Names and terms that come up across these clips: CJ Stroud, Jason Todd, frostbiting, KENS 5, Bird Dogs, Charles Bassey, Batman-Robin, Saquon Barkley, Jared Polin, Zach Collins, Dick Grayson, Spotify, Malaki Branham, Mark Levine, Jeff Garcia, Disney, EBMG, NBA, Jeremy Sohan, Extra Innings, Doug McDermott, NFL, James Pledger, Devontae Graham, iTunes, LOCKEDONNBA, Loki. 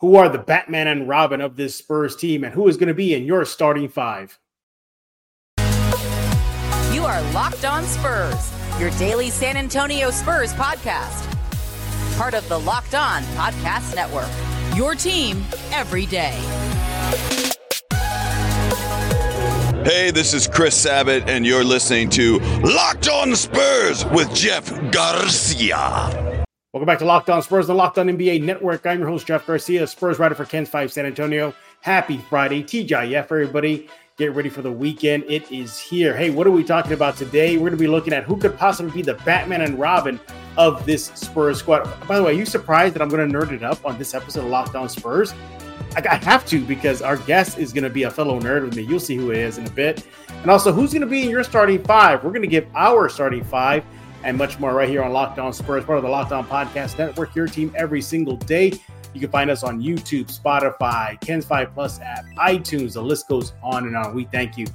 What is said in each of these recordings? Who are the Batman and Robin of this Spurs team, and who is going to be in your starting five? You are Locked On Spurs, your daily San Antonio Spurs podcast. Part of the Locked On Podcast Network, your team every day. Hey, this is Chris Sabat, and you're listening to Locked On Spurs with Jeff Garcia. Welcome back to Locked On Spurs, the Locked On NBA Network. I'm your host, Jeff Garcia, Spurs writer for KENS 5 San Antonio. Happy Friday, TGIF, everybody. Get ready for the weekend. It is here. Hey, what are we talking about today? We're going to be looking at who could possibly be the Batman and Robin of this Spurs squad. By the way, are you surprised that I'm going to nerd it up on this episode of Locked On Spurs? I have to, because our guest is going to be a fellow nerd with me. You'll see who it is in a bit. And also, who's going to be in your starting five? We're going to give our starting five and much more right here on Locked On Spurs, part of the Locked On Podcast Network, your team every single day. You can find us on YouTube, Spotify, KENS 5 Plus app, iTunes. The list goes on and on. We thank you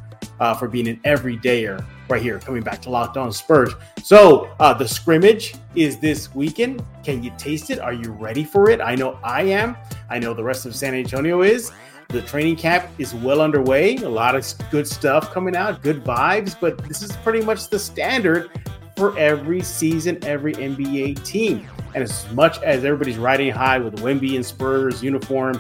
for being an everydayer right here, coming back to Locked On Spurs. So the scrimmage is this weekend. Can you taste it? Are you ready for it? I know I am. I know the rest of San Antonio is. The training camp is well underway. A lot of good stuff coming out, good vibes, but this is pretty much the standard for every season, every NBA team. And as much as everybody's riding high with Wemby and Spurs uniform,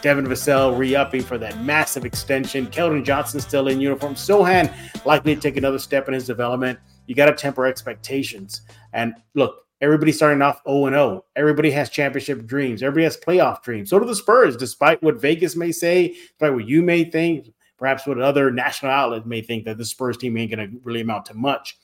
Devin Vassell re-upping for that massive extension, Keldon Johnson still in uniform, Sohan likely to take another step in his development. You got to temper expectations. And look, everybody's starting off 0-0. Everybody has championship dreams. Everybody has playoff dreams. So do the Spurs, despite what Vegas may say, despite what you may think, perhaps what other national outlets may think, that the Spurs team ain't going to really amount to much.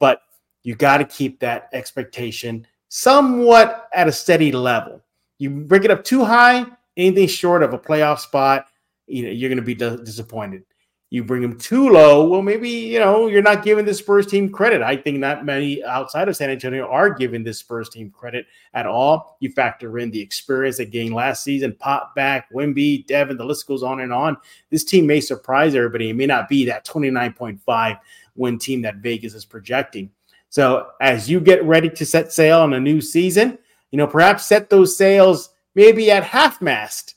But you got to keep that expectation somewhat at a steady level. You bring it up too high, anything short of a playoff spot, you know, you're going to be disappointed. You bring them too low, well, maybe, you know, you're not giving the Spurs team credit. I think not many outside of San Antonio are giving this Spurs team credit at all. You factor in the experience they gained last season, Pop back, Wemby, Devin, the list goes on and on. This team may surprise everybody. It may not be that 29.5 win team that Vegas is projecting. So as you get ready to set sail on a new season, you know, perhaps set those sails maybe at half-mast,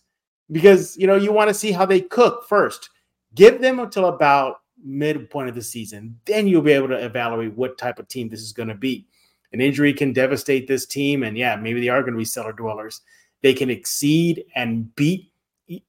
because, you know, you want to see how they cook first. Give them until about midpoint of the season. Then you'll be able to evaluate what type of team this is going to be. An injury can devastate this team, and yeah, maybe they are going to be cellar dwellers. They can exceed and beat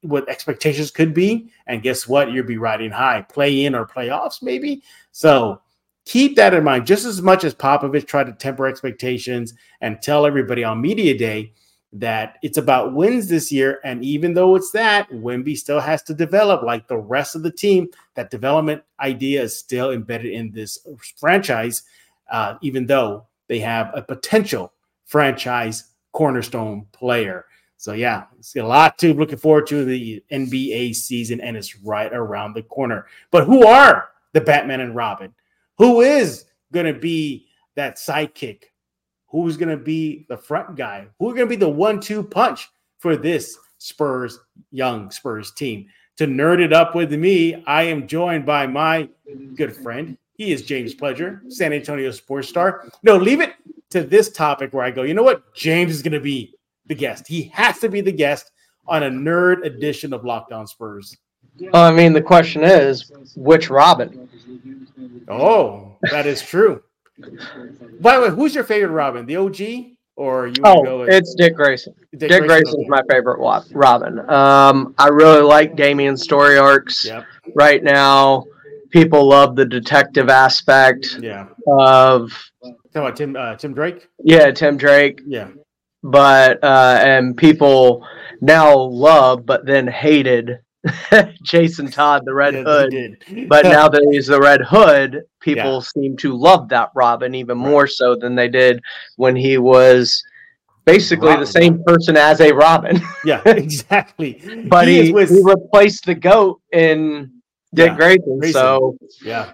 what expectations could be, and guess what? You'll be riding high. Play in or playoffs, maybe. So keep that in mind. Just as much as Popovich tried to temper expectations and tell everybody on media day that it's about wins this year, and even though it's that, Wemby still has to develop like the rest of the team. That development idea is still embedded in this franchise, even though they have a potential franchise cornerstone player. So yeah, it's a lot to looking forward to the NBA season, and it's right around the corner. But who are the Batman and Robin? Who is going to be that sidekick? Who's going to be the front guy? Who's going to be the 1-2 punch for this Spurs, young Spurs team? To nerd it up with me, I am joined by my good friend. He is James Pledger, San Antonio Sports Star. No, leave it to this topic where I go, you know what? James is going to be the guest. He has to be the guest on a nerd edition of Locked On Spurs. I mean, the question is, which Robin? Oh, that is true. By the way, who's your favorite Robin? The OG, or you? It's Dick Grayson. Dick Grayson's my favorite Robin. I really like Damian's story arcs. Yep. Right now, people love the detective aspect. Yeah. Of Tim Drake. Yeah, Tim Drake. Yeah. But and people now love, but then hated Jason Todd, the Red Hood. But now that he's the Red Hood, people seem to love that Robin even more so than they did when he was basically the same person as a Robin. Yeah, exactly. But he replaced the GOAT in Dick Grayson. So yeah,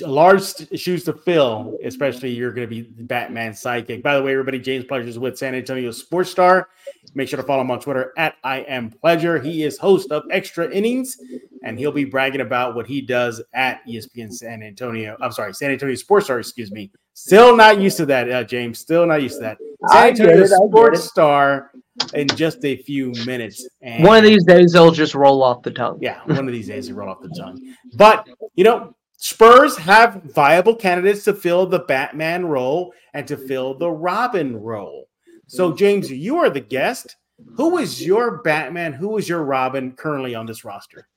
large shoes to fill, especially you're going to be Batman's sidekick. By the way, everybody, James Pledger is with San Antonio Sports Star. Make sure to follow him on Twitter at I Am Pledger. He is host of Extra Innings, and he'll be bragging about what he does at ESPN San Antonio. I'm sorry, San Antonio Sports Star, excuse me. Still not used to that, James. Still not used to that. San Antonio Sports Star in just a few minutes. And one of these days, they'll just roll off the tongue. Yeah, one of these days, they roll off the tongue. But, you know, Spurs have viable candidates to fill the Batman role and to fill the Robin role. So, James, you are the guest. Who is your Batman? Who is your Robin currently on this roster?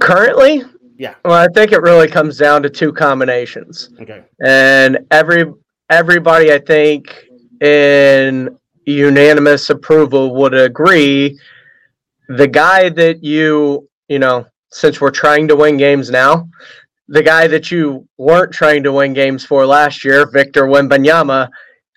Currently? Yeah. Well, I think it really comes down to two combinations. Okay. And everybody, I think, in unanimous approval would agree the guy that you know, since we're trying to win games now, the guy that you weren't trying to win games for last year, Victor Wembanyama,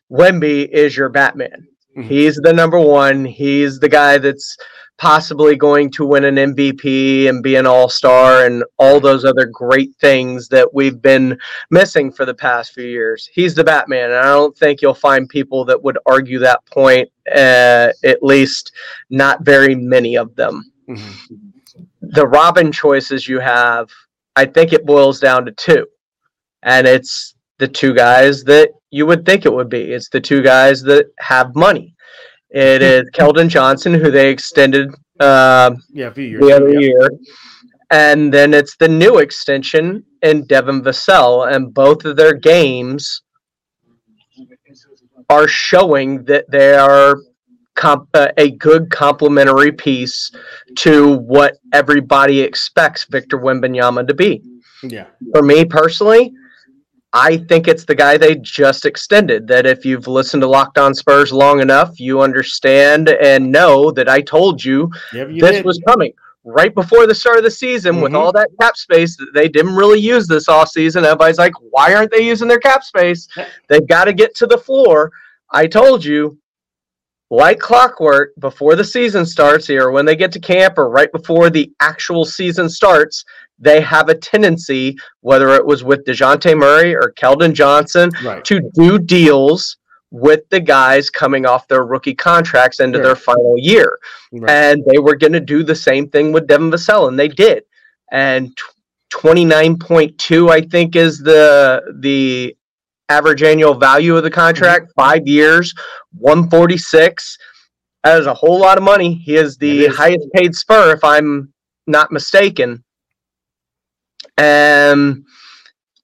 Wemby is your Batman. Mm-hmm. He's the number one. He's the guy that's possibly going to win an MVP and be an all-star and all those other great things that we've been missing for the past few years. He's the Batman, and I don't think you'll find people that would argue that point, at least not very many of them. Mm-hmm. The Robin choices you have, I think it boils down to two, and it's the two guys that you would think it would be. It's the two guys that have money. It is Keldon Johnson, who they extended a few years the other year. And then it's the new extension in Devin Vassell. And both of their games are showing that they are a good complementary piece to what everybody expects Victor Wembanyama to be. Yeah. For me personally, I think it's the guy they just extended, that if you've listened to Locked On Spurs long enough, you understand and know that I told you, was coming right before the start of the season. Mm-hmm. With all that cap space that they didn't really use this offseason. Everybody's like, why aren't they using their cap space? They've got to get to the floor. I told you, like clockwork, before the season starts here, when they get to camp or right before the actual season starts, they have a tendency, whether it was with DeJounte Murray or Keldon Johnson, right, to do deals with the guys coming off their rookie contracts into their final year. Right. And they were going to do the same thing with Devin Vassell, and they did. And 29.2, I think, is the average annual value of the contract. Mm-hmm. 5 years, 146. That is a whole lot of money. He is the highest paid Spur, if I'm not mistaken. And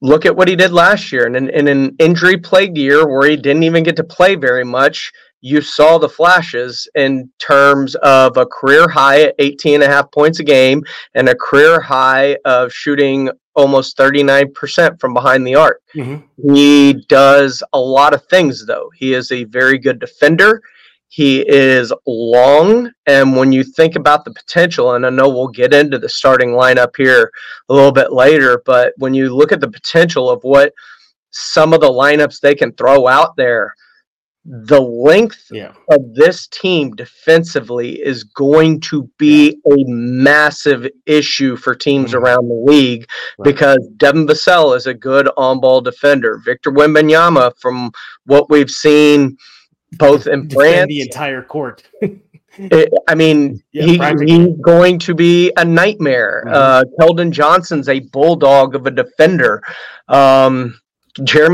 look at what he did last year. And in an injury-plagued year where he didn't even get to play very much, you saw the flashes in terms of a career high at 18.5 points a game and a career high of shooting almost 39% from behind the arc. Mm-hmm. He does a lot of things, though. He is a very good defender. He is long, and when you think about the potential, and I know we'll get into the starting lineup here a little bit later, but when you look at the potential of what some of the lineups they can throw out there, the length of this team defensively is going to be a massive issue for teams around the league, because Devin Vassell is a good on-ball defender. Victor Wembanyama, from what we've seen both in France, the entire court. He's going to be a nightmare. Mm-hmm. Keldon Johnson's a bulldog of a defender. Jeremy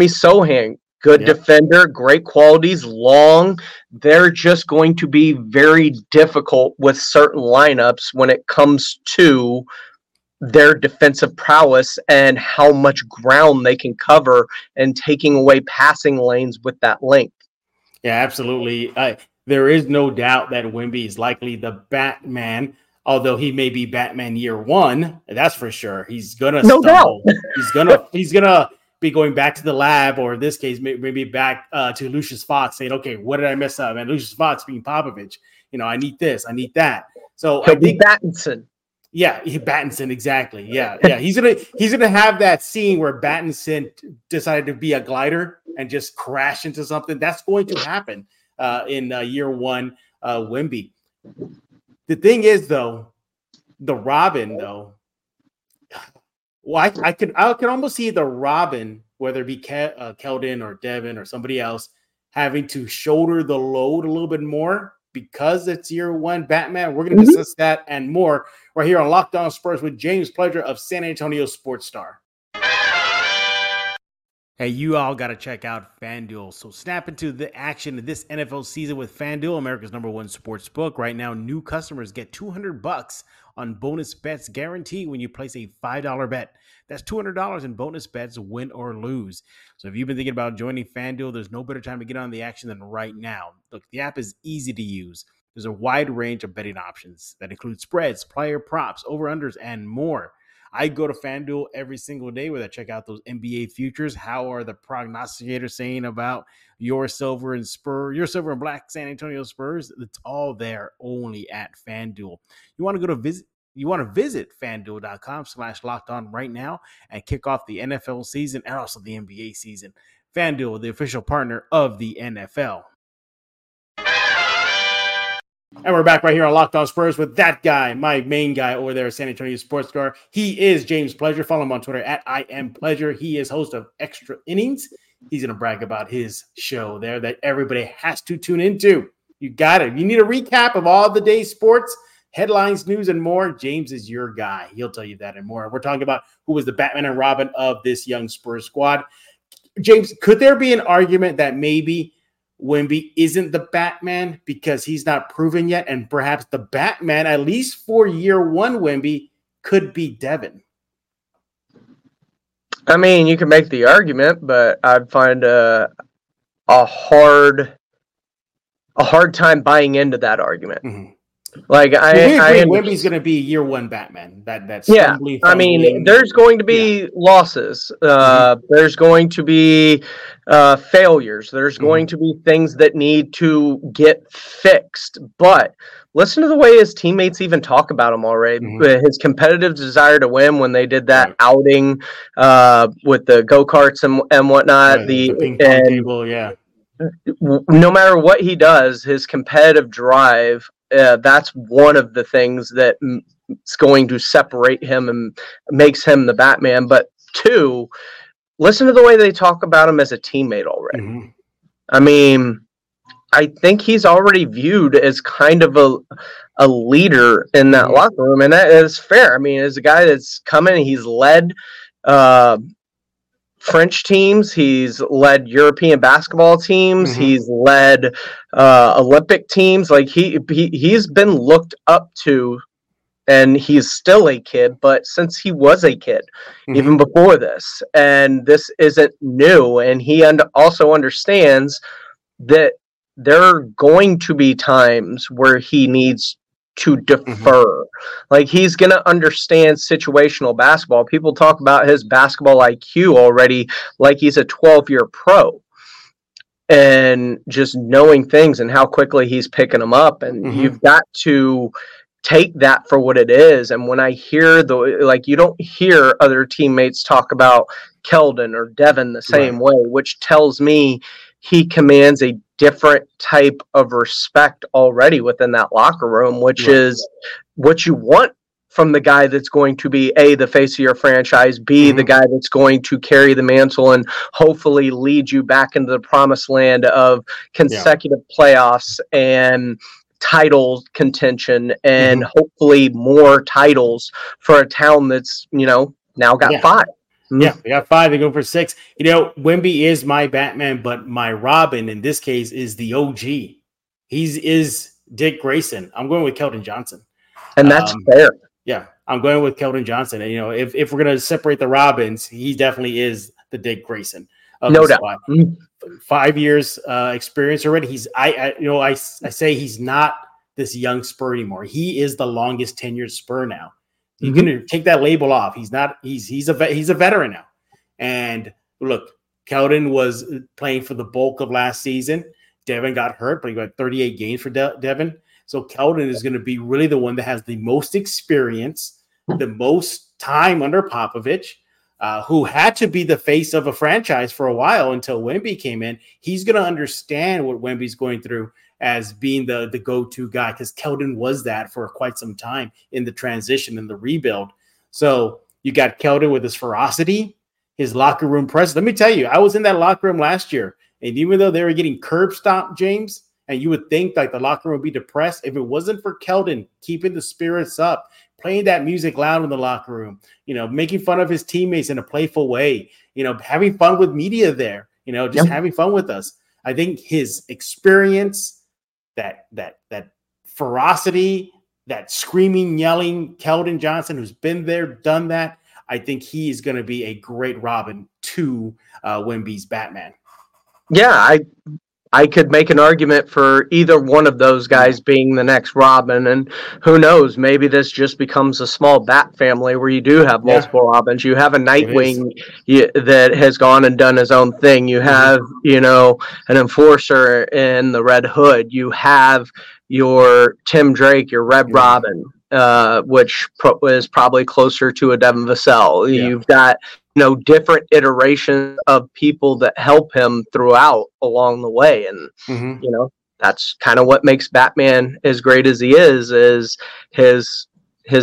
Sohan, good defender, great qualities, long. They're just going to be very difficult with certain lineups when it comes to their defensive prowess and how much ground they can cover and taking away passing lanes with that length. Yeah, absolutely. There is no doubt that Wemby is likely the Batman, although he may be Batman year one. That's for sure. He's gonna stumble. He's gonna be going back to the lab, or in this case, maybe back to Lucius Fox, saying, "Okay, what did I mess up?" And Lucius Fox being Popovich, you know, I need this, I need that. So he'll be Battinson. Yeah, Battinson, exactly. Yeah. He's gonna have that scene where Battinson decided to be a glider and just crash into something. That's going to happen in year one, Wemby. The thing is, though, the Robin, though. Well, I could almost see the Robin, whether it be Keldon or Devin or somebody else, having to shoulder the load a little bit more, because it's year one Batman. We're going to discuss that and more right here on Locked On Spurs with James Pledger of San Antonio Sports Star. Hey, you all got to check out FanDuel. So snap into the action of this NFL season with FanDuel, America's #1 sports book. Right now, new customers get $200 on bonus bets guaranteed when you place a $5 bet. That's $200 in bonus bets, win or lose. So if you've been thinking about joining FanDuel, there's no better time to get on the action than right now. Look, the app is easy to use. There's a wide range of betting options that include spreads, player props, over-unders, and more. I go to FanDuel every single day where I check out those NBA futures. How are the prognosticators saying about your silver and black San Antonio Spurs? It's all there only at FanDuel. You want to visit FanDuel.com/lockedon right now and kick off the NFL season and also the NBA season. FanDuel, the official partner of the NFL. And we're back right here on Locked On Spurs with that guy, my main guy over there, San Antonio Sports Star. He is James Pledger. Follow him on Twitter at @IamPledger. He is host of Extra Innings. He's going to brag about his show there that everybody has to tune into. You got it. You need a recap of all the day's sports, headlines, news, and more. James is your guy. He'll tell you that and more. We're talking about who was the Batman and Robin of this young Spurs squad. James, could there be an argument that maybe Wemby isn't the Batman because he's not proven yet, and perhaps the Batman, at least for year one Wemby, could be Devin? I mean, you can make the argument, but I'd find a hard time buying into that argument. Mm-hmm. Like I Wemby's going to be year one Batman. That's yeah. I mean, there's going to be losses. There's going to be failures. There's going to be things that need to get fixed. But listen to the way his teammates even talk about him already. His competitive desire to win when they did that outing with the go-karts and whatnot. Right. The ping pong table, yeah. No matter what he does, his competitive drive, that's one of the things that's going to separate him and makes him the Batman. But two, listen to the way they talk about him as a teammate already. Mm-hmm. I mean, I think he's already viewed as kind of a leader in that locker room, and that is fair. I mean, as a guy that's come in, he's led French teams, he's led European basketball teams, he's led Olympic teams. Like he's been looked up to, and he's still a kid, but since he was a kid, even before this, and this isn't new. And he also understands that there are going to be times where he needs to defer. Like he's going to understand situational basketball. People talk about his basketball IQ already like he's a 12-year pro, and just knowing things and how quickly he's picking them up. And you've got to take that for what it is. And when I hear you don't hear other teammates talk about Keldon or Devin the same way, which tells me he commands a different type of respect already within that locker room, which is what you want from the guy that's going to be A, the face of your franchise, B, the guy that's going to carry the mantle and hopefully lead you back into the promised land of consecutive playoffs and title contention and hopefully more titles for a town that's, now got 5. Yeah, they got 5. They go for 6. Wemby is my Batman, but my Robin in this case is the OG. He is Dick Grayson. I'm going with Keldon Johnson. And that's fair. Yeah, I'm going with Keldon Johnson. And, if we're going to separate the Robins, he definitely is the Dick Grayson. No doubt. 5 years experience already. He's I say he's not this young Spur anymore. He is the longest tenured Spur now. You're going to take that label off. He's not. He's a veteran now. And look, Keldon was playing for the bulk of last season. Devin got hurt, but he got 38 games for Devin. So Keldon is going to be really the one that has the most experience, the most time under Popovich, who had to be the face of a franchise for a while until Wemby came in. He's going to understand what Wemby's going through as being the go-to guy, because Keldon was that for quite some time in the transition and the rebuild. So you got Keldon with his ferocity, his locker room presence. Let me tell you, I was in that locker room last year, and even though they were getting curb stomped, James, and you would think like the locker room would be depressed, if it wasn't for Keldon keeping the spirits up, playing that music loud in the locker room, making fun of his teammates in a playful way, you know, having fun with media there, you know, just having fun with us. I think his experience, that ferocity, that screaming, yelling Keldon Johnson, who's been there, done that. I think he is going to be a great Robin to Wemby's Batman. Yeah, I could make an argument for either one of those guys being the next Robin, and who knows, maybe this just becomes a small Bat family where you do have multiple Robins. You have a Nightwing that has gone and done his own thing. You have, you know, an Enforcer in the Red Hood. You have your Tim Drake, your Red Robin, which is probably closer to a Devin Vassell. You've got, you know, different iterations of people that help him throughout along the way. And, you know, that's kind of what makes Batman as great as he is his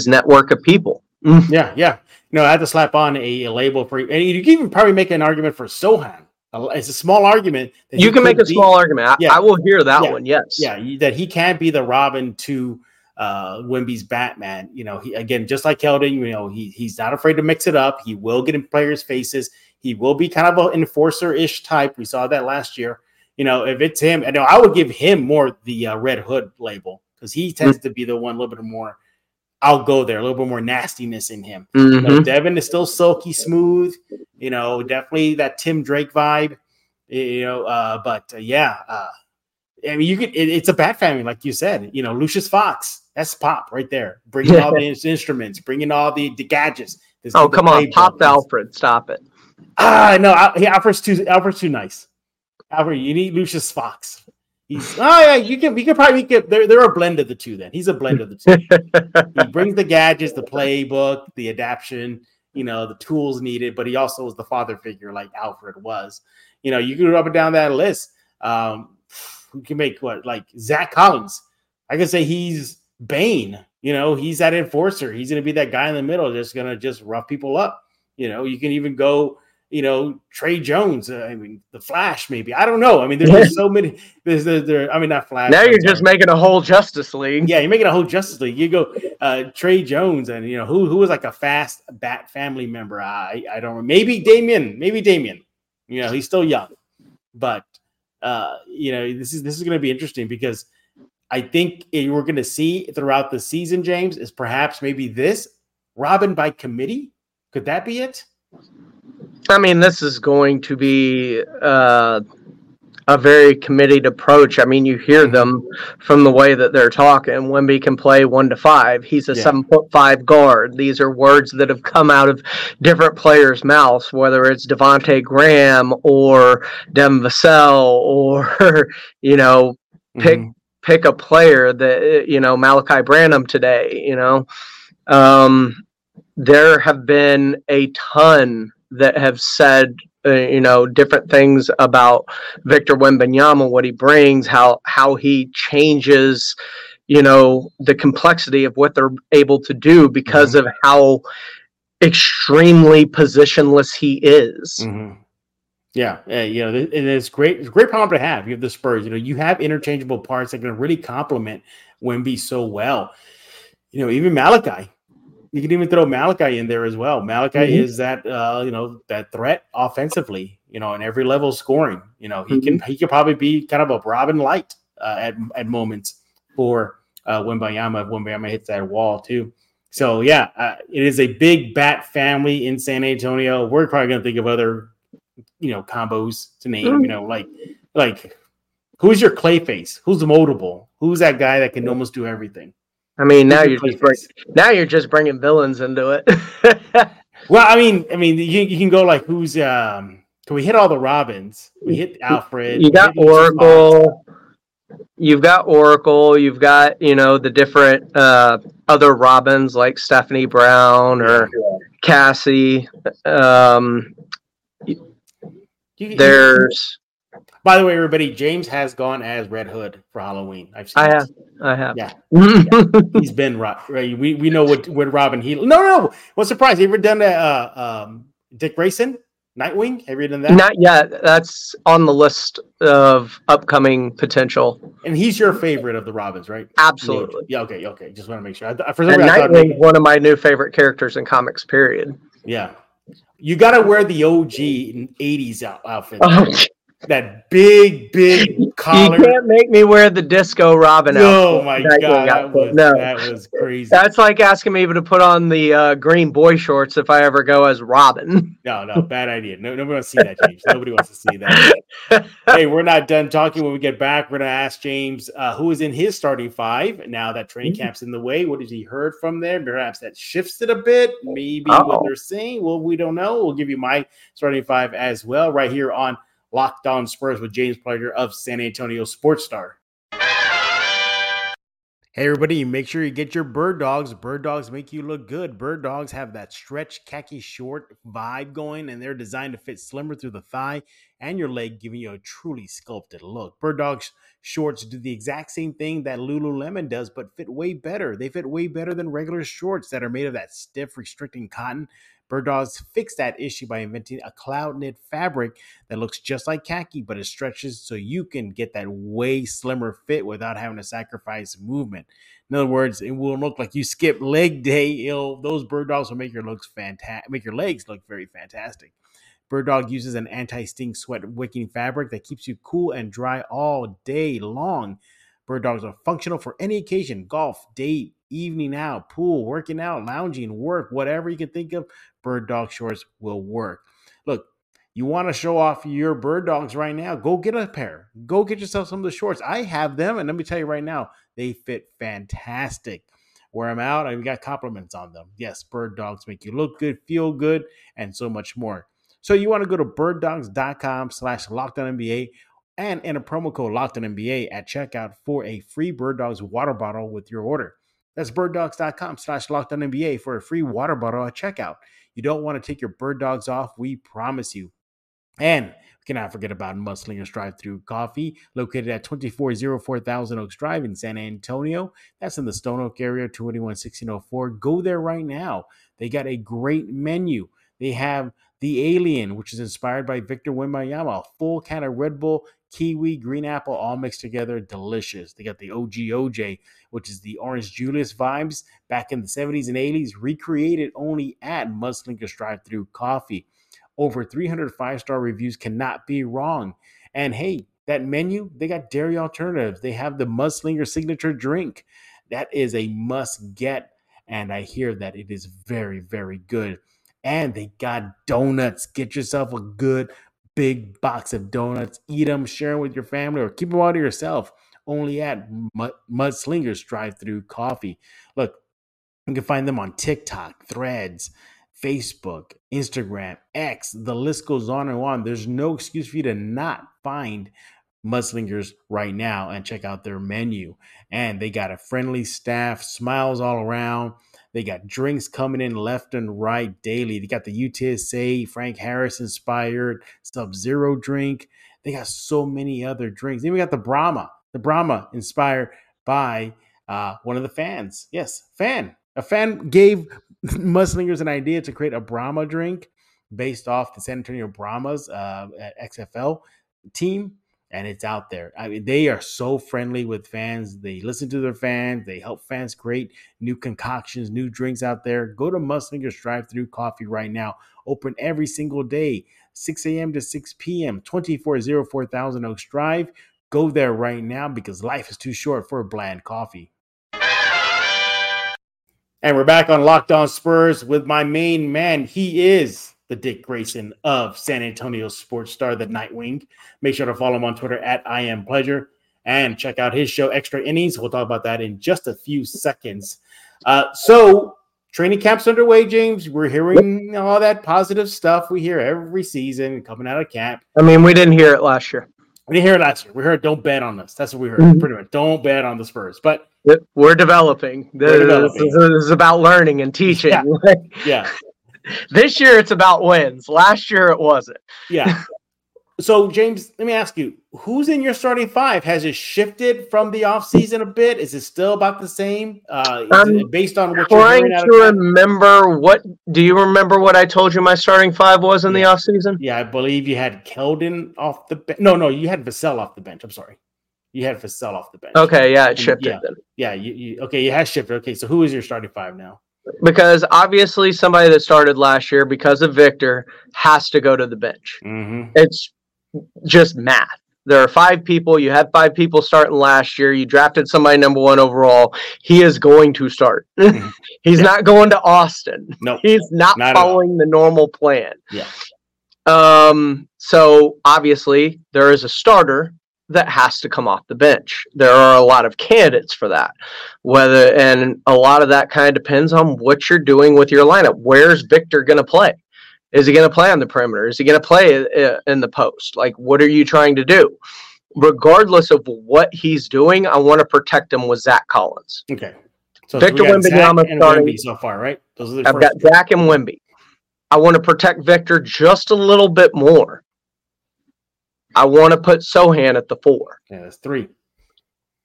network of people. Yeah. Yeah. No, I had to slap on a label for you. And you can even probably make an argument for Sohan. It's a small argument. That you can make a small argument. I will hear that one. Yes. Yeah. That he can't be the Robin to Wemby's Batman. You know, he, again, just like Keldon, you know, he's not afraid to mix it up. He will get in players' faces. He will be kind of an enforcer-ish type. We saw that last year. You know, if it's him, I know I would give him more the Red Hood label because he tends to be the one a little bit more, I'll go there, a little bit more nastiness in him. You know, Devin is still silky smooth, you know, definitely that Tim Drake vibe, you know, I mean, you could. It's a Bat family, like you said. You know, Lucius Fox. That's Pop right there. Bringing all the instruments, bringing all the gadgets. Oh, come on, Pop's Alfred. Stop it. No, Alfred's too nice. Alfred, you need Lucius Fox. He's you can probably get. They're a blend of the two. Then he's a blend of the two. He brings the gadgets, the playbook, the adaption. You know, the tools needed, but he also was the father figure, like Alfred was. You know, you can go up and down that list. Who can make what, like Zach Collins? I could say he's Bane. You know, he's that enforcer. He's going to be that guy in the middle, just going to just rough people up. You know, you can even go, you know, Trey Jones. I mean, the Flash, maybe. I don't know. I mean, there's so many. I mean, not Flash. Now you're just making a whole Justice League. Yeah, you're making a whole Justice League. You go Trey Jones, and you know who was like a fast Bat family member. I don't know. Maybe Damian. You know, he's still young, but. You know, this is going to be interesting because I think we're going to see throughout the season, James, is perhaps maybe this Robin by committee. Could that be it? I mean, this is going to be a very committed approach. I mean, you hear them from the way that they're talking. Wemby can play 1 to 5. He's a 7'5" guard. These are words that have come out of different players' mouths, whether it's Devontae Graham or Devin Vassell or, you know, pick a player that, you know, Malaki Branham today, you know. There have been a ton that have said, you know, different things about Victor Wembanyama, what he brings, how he changes, you know, the complexity of what they're able to do because of how extremely positionless he is. Yeah, you know, and it's a great problem to have. You have the Spurs, you know, you have interchangeable parts that can really complement Wemby so well. You know, even Malaki. You can even throw Malaki in there as well. Malaki is that, you know, that threat offensively, you know, in every level of scoring. You know, he can probably be kind of a Robin light at moments for Wembanyama. Wembanyama hits that wall too. So, yeah, it is a big Bat family in San Antonio. We're probably going to think of other, you know, combos to name, you know, like who's your Clayface? Who's moldable? Who's that guy that can almost do everything? I mean, now you're just bringing villains into it. Well, I mean, you can go like who's can we hit all the Robins? We hit Alfred. You got Oracle. You've got, you know, the different other Robins like Stephanie Brown or Cassie. There's. By the way, everybody, James has gone as Red Hood for Halloween. I've seen I have. Yeah. He's been right. We know what Robin he. No. What surprise? You ever done that? Dick Grayson, Nightwing. Have you done that? Not yet. That's on the list of upcoming potential. And he's your favorite of the Robins, right? Absolutely. Yeah. Okay. Just want to make sure. For some reason, Nightwing, one of my new favorite characters in comics. Period. Yeah. You got to wear the OG in 80s outfit. That big collar. You can't make me wear the disco Robin outfit. Oh, my God. That was crazy. That's like asking me to put on the green boy shorts if I ever go as Robin. No, bad idea. No, nobody wants to see that, James. Nobody wants to see that. Hey, we're not done talking. When we get back, we're going to ask James who is in his starting five now that training camp's in the way. What has he heard from there? Perhaps that shifts it a bit. Maybe what they're seeing. Well, we don't know. We'll give you my starting five as well right here on Locked On Spurs with James Pledger of San Antonio Sports Star. Hey, everybody, make sure you get your Bird Dogs. Bird Dogs make you look good. Bird Dogs have that stretch khaki short vibe going, and they're designed to fit slimmer through the thigh and your leg, giving you a truly sculpted look. Bird Dogs shorts do the exact same thing that Lululemon does, but fit way better. They fit way better than regular shorts that are made of that stiff, restricting cotton. Bird Dogs fixed that issue by inventing a cloud knit fabric that looks just like khaki, but it stretches so you can get that way slimmer fit without having to sacrifice movement. In other words, it will look like you skip leg day. Those Bird Dogs will make your legs look very fantastic. Bird Dog uses an anti-sting sweat wicking fabric that keeps you cool and dry all day long. Bird Dogs are functional for any occasion: golf, date, evening out, pool, working out, lounging, work, whatever you can think of, Bird Dog shorts will work. Look, you want to show off your Bird Dogs right now? Go get a pair. Go get yourself some of the shorts. I have them, and let me tell you right now, they fit fantastic. Wear them out, I've got compliments on them. Yes, Bird Dogs make you look good, feel good, and so much more. So you want to go to birddogs.com/LockedOnNBA and enter promo code LockedOnNBA at checkout for a free Bird Dogs water bottle with your order. That's birddogs.com/LockedOnNBA for a free water bottle at checkout. You don't want to take your Bird Dogs off, we promise you. And we cannot forget about Mudslingers Drive-Thru Coffee, located at 2404 Thousand Oaks Drive in San Antonio. That's in the Stone Oak area, 281-1604. Go there right now. They got a great menu. They have The Alien, which is inspired by Victor Wembanyama, a full can of Red Bull, kiwi, green apple, all mixed together, delicious. They got the OG OJ, which is the Orange Julius vibes back in the 70s and 80s, recreated only at Mudslingers Drive-Thru Coffee. Over 300 five-star reviews, cannot be wrong. And hey, that menu, they got dairy alternatives. They have the Mudslinger signature drink. That is a must-get, and I hear that it is very, very good. And they got donuts. Get yourself a good big box of donuts, eat them, share them with your family, or keep them all to yourself, only at Mudslingers Drive-Thru Coffee. Look, you can find them on TikTok, Threads, Facebook, Instagram, X. The list goes on and on. There's no excuse for you to not find Mudslingers right now and check out their menu. And they got a friendly staff, smiles all around. They got drinks coming in left and right daily. They got the UTSA Frank Harris inspired Sub-Zero drink. They got so many other drinks. Then we got the Brahma inspired by one of the fans. Yes, fan. A fan gave Mudslingers an idea to create a Brahma drink based off the San Antonio Brahmas XFL team. And it's out there. I mean, they are so friendly with fans. They listen to their fans. They help fans create new concoctions, new drinks out there. Go to Mudslingers Drive-Thru Coffee right now. Open every single day, 6 a.m. to 6 p.m., 2404 Thousand Oaks Drive. Go there right now because life is too short for bland coffee. And we're back on Locked On Spurs with my main man. He is the Dick Grayson of San Antonio Sports Star, the Nightwing. Make sure to follow him on Twitter at @IamPledger and check out his show, Extra Innings. We'll talk about that in just a few seconds. So training camp's underway, James. We're hearing all that positive stuff we hear every season coming out of camp. I mean, we didn't hear it last year. We heard don't bet on us. That's what we heard, pretty much. Don't bet on the Spurs. But we're developing. This is about learning and teaching. Yeah. This year it's about wins. Last year it wasn't. Yeah. So, James, let me ask you, who's in your starting five? Has it shifted from the offseason a bit? Is it still about the same? Based on what you're hearing out of camp? Do you remember what I told you my starting five was in the offseason? Yeah, I believe you had Keldon off the bench. No, you had Vassell off the bench. I'm sorry. You had Vassell off the bench. Okay, yeah, it shifted then. Yeah, okay, it has shifted. Okay, so who is your starting five now? Because obviously somebody that started last year because of Victor has to go to the bench. Mm-hmm. It's just math. There are five people. You had five people starting last year. You drafted somebody number one overall. He is going to start. He's not going to Austin. No, he's not following the normal plan. Yeah. So obviously there is a starter that has to come off the bench. There are a lot of candidates for that. And a lot of that kind of depends on what you're doing with your lineup. Where's Victor going to play? Is he going to play on the perimeter? Is he going to play in the post? Like, what are you trying to do? Regardless of what he's doing, I want to protect him with Zach Collins. Okay. So Victor Wembanyama starting so far, right? I've got Zach and Wemby. I want to protect Victor just a little bit more. I want to put Sohan at the 4. Yeah, that's 3.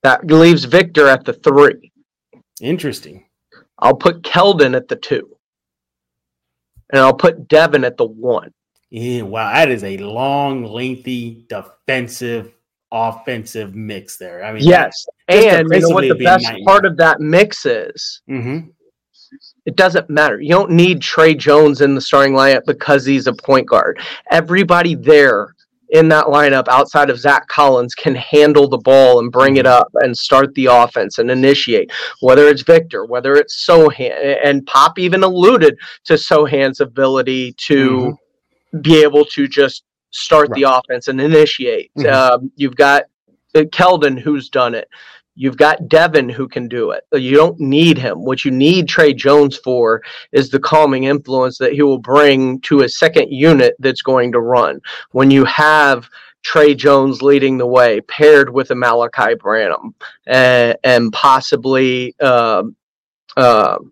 That leaves Victor at the 3. Interesting. I'll put Keldon at the 2. And I'll put Devin at the 1. Yeah, wow, that is a long, lengthy, defensive, offensive mix there. I mean, yes, and you know what the best part of that mix is? Mm-hmm. It doesn't matter. You don't need Trey Jones in the starting lineup because he's a point guard. Everybody there in that lineup outside of Zach Collins can handle the ball and bring it up and start the offense and initiate, whether it's Victor, whether it's Sohan. And Pop even alluded to Sohan's ability to be able to just start the offense and initiate. You've got Keldon who's done it. You've got Devin who can do it. You don't need him. What you need Trey Jones for is the calming influence that he will bring to a second unit that's going to run. When you have Trey Jones leading the way, paired with a Malaki Branham and possibly Devontae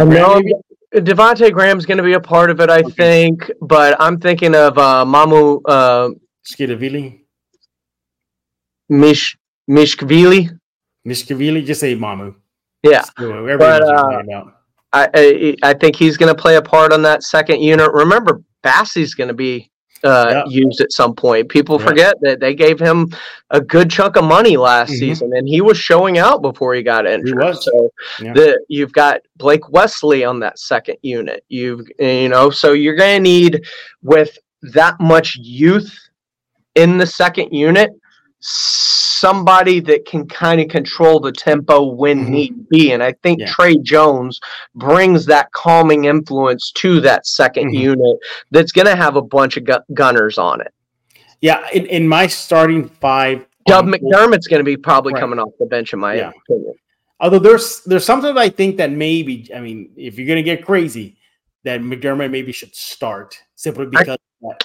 Graham. Devontae Graham's going to be a part of it, I think. But I'm thinking of Mamu... Skidavili, Mishkavili, just say Mamu. Yeah, but I think he's going to play a part on that second unit. Remember, Bassey's going to be used at some point. People forget that they gave him a good chunk of money last season, and he was showing out before he got injured. He was. So you've got Blake Wesley on that second unit. So you're going to need with that much youth in the second unit, somebody that can kind of control the tempo when need be. And I think Trey Jones brings that calming influence to that second unit that's going to have a bunch of gunners on it. Yeah, in my starting 5... Doug McDermott's going to be probably coming off the bench in my opinion. Although there's something that I think that maybe, I mean, if you're going to get crazy, that McDermott maybe should start simply because...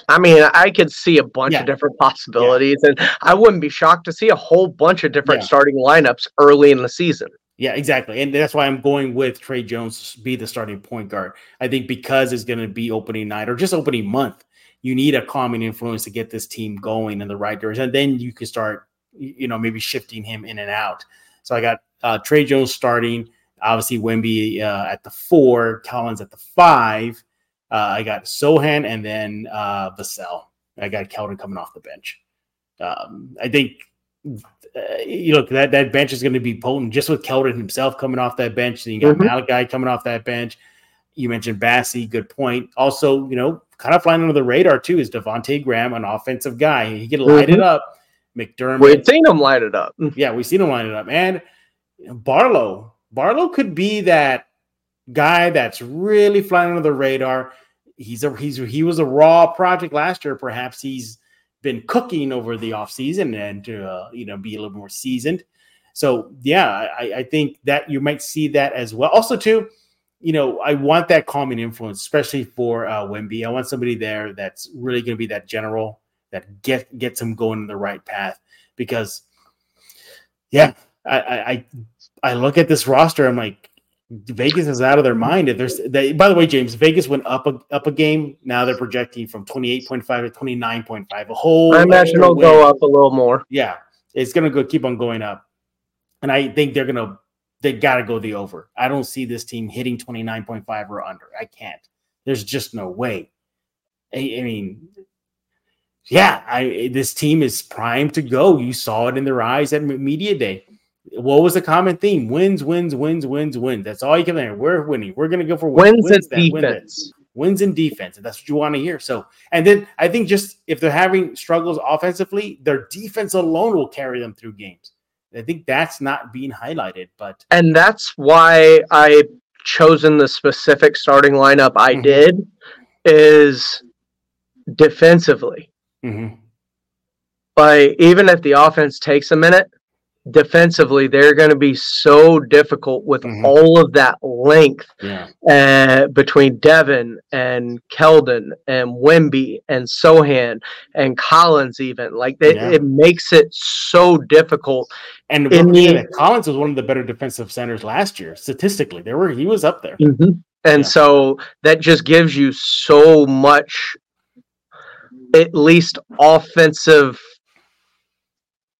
I could see a bunch of different possibilities, and I wouldn't be shocked to see a whole bunch of different starting lineups early in the season. Yeah, exactly. And that's why I'm going with Trey Jones to be the starting point guard. I think because it's going to be opening night or just opening month, you need a calming influence to get this team going in the right direction. And then you can start, maybe shifting him in and out. So I got Trey Jones starting, obviously Wemby at the 4, Collins at the 5. I got Sohan and then Vassell. I got Keldon coming off the bench. I think that bench is going to be potent just with Keldon himself coming off that bench. Then you got Malachi coming off that bench. You mentioned Bassey. Good point. Also, kind of flying under the radar too is Devontae Graham, an offensive guy. He can light it up. McDermott. We've seen him light it up. Yeah, we've seen him light it up. And Barlow. Barlow could be that guy that's really flying under the radar. He was a raw project last year. Perhaps he's been cooking over the offseason and to be a little more seasoned. So yeah, I think that you might see that as well. Also too, I want that calming influence, especially for Wemby. I want somebody there that's really going to be that general that gets him going in the right path. Because I look at this roster, I'm like, Vegas is out of their mind. By the way, James, Vegas went up a game. Now they're projecting from 28.5 to 29.5. A whole. I imagine it'll go up a little more. Yeah, it's gonna keep on going up, and I think they gotta go the over. I don't see this team hitting 29.5 or under. I can't. There's just no way. I mean, this team is primed to go. You saw it in their eyes at media day. what was the common theme? Wins. That's all you can learn. We're winning. We're going to go for wins in defense. And that's what you want to hear. So, and then I think just if they're having struggles offensively, their defense alone will carry them through games. I think that's not being highlighted, but. And that's why I chosen the specific starting lineup I did is defensively. Mm-hmm. Like, even if the offense takes a minute, defensively, they're going to be so difficult with all of that length between Devin and Keldon and Wemby and Sohan and Collins even. Like, it makes it so difficult. And Collins was one of the better defensive centers last year, statistically. He was up there. Mm-hmm. And so that just gives you so much, at least offensive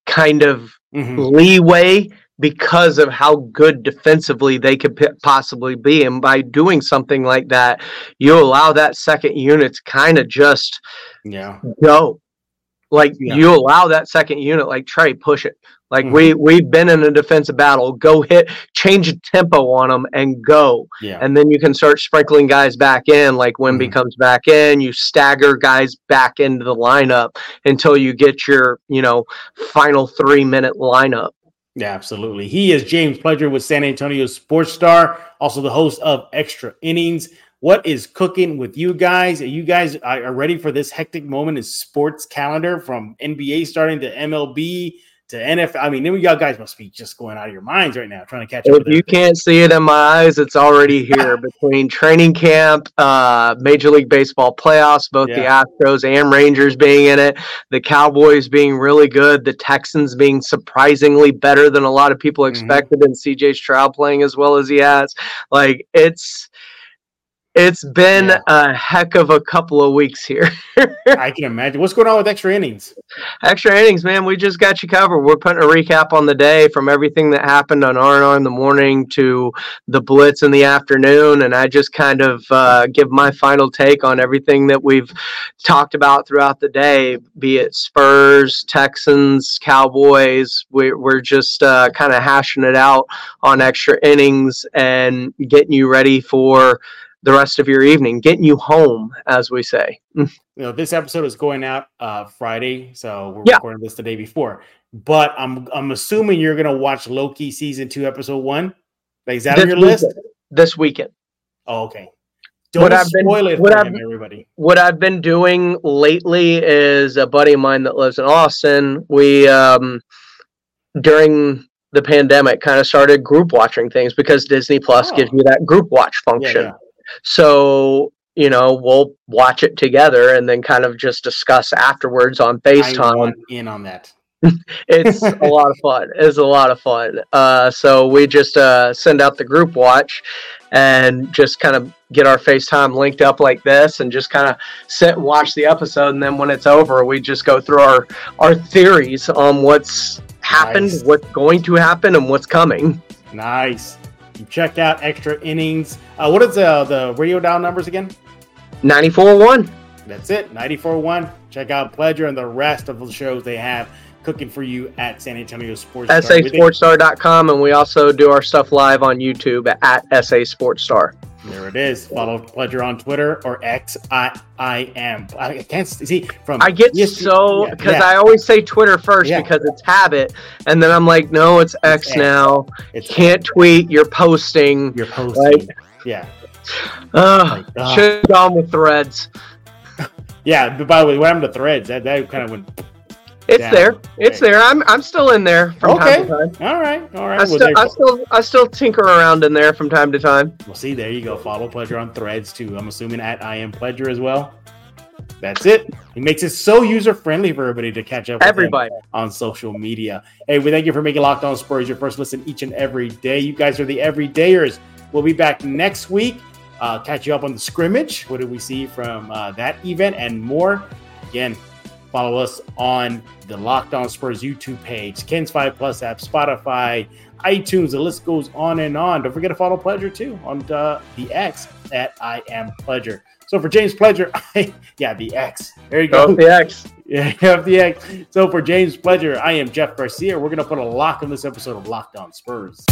kind of leeway because of how good defensively they could possibly be. And by doing something like that, you allow that second unit to kind of just go. Like, you allow that second unit, like, Trey, push it. Like, we've been in a defensive battle. Go hit, change tempo on them and go. Yeah. And then you can start sprinkling guys back in. Like, Wemby comes back in. You stagger guys back into the lineup until you get your, final 3-minute lineup. Yeah, absolutely. He is James Pledger with San Antonio Sports Star, also the host of Extra Innings. What is cooking with you guys? You guys are ready for this hectic moment in sports calendar, from NBA starting to MLB to NFL. I mean, y'all guys must be just going out of your minds right now trying to catch up. If you can't see it in my eyes, it's already here. Between training camp, Major League Baseball playoffs, both the Astros and Rangers being in it, the Cowboys being really good, the Texans being surprisingly better than a lot of people expected, and CJ Stroud playing as well as he has. Like, It's been a heck of a couple of weeks here. I can imagine. What's going on with Extra Innings? Extra Innings, man, we just got you covered. We're putting a recap on the day from everything that happened on R&R in the morning to the Blitz in the afternoon, and I just kind of give my final take on everything that we've talked about throughout the day, be it Spurs, Texans, Cowboys. We're just kind of hashing it out on Extra Innings and getting you ready for the rest of your evening, getting you home, as we say. This episode is going out Friday, so we're recording this the day before. But I'm assuming you're gonna watch Loki season 2, episode 1. Like, is that this on your list? This weekend. Oh, okay. Don't spoil it for everybody. What I've been doing lately is, a buddy of mine that lives in Austin, we during the pandemic kind of started group watching things because Disney Plus gives you that group watch function. Yeah. So, we'll watch it together and then kind of just discuss afterwards on FaceTime. I want in on that. It's a lot of fun. So we just send out the group watch and just kind of get our FaceTime linked up like this and just kind of sit and watch the episode. And then when it's over, we just go through our theories on what's happened, what's going to happen, and what's coming. Nice. Check out Extra Innings. What is the radio dial numbers again? 94.1. That's it, 94.1. Check out Pledger and the rest of the shows they have cooking for you at San Antonio Sports Star. SASportsStar.com, and we also do our stuff live on YouTube at SASportsStar. There it is. Follow Pledger on Twitter or X. I can't see from. I get I always say Twitter first because it's habit, and then I'm like, no, it's X now. It's can't X. Tweet. You're posting. Right? Yeah. Should have gone with Threads. Yeah. But by the way, what happened to Threads? That kind of went. It's down. There. It's there. I'm still in there from time to time. All right. I still tinker around in there from time to time. Well, see, there you go. Follow Pledger on Threads too. I'm assuming at I Am Pledger as well. That's it. He makes it so user-friendly for everybody to catch up with everybody on social media. Hey, we thank you for making Locked On Spurs your first listen each and every day. You guys are the everydayers. We'll be back next week. Catch you up on the scrimmage. What did we see from that event and more? Again, follow us on the Locked On Spurs YouTube page, KENS 5 Plus app, Spotify, iTunes. The list goes on and on. Don't forget to follow Pledger, too, on the X at I Am Pledger. So for James Pledger, the X. There you go. The X. Yeah, FDX. So for James Pledger, I am Jeff Garcia. We're going to put a lock on this episode of Locked On Spurs.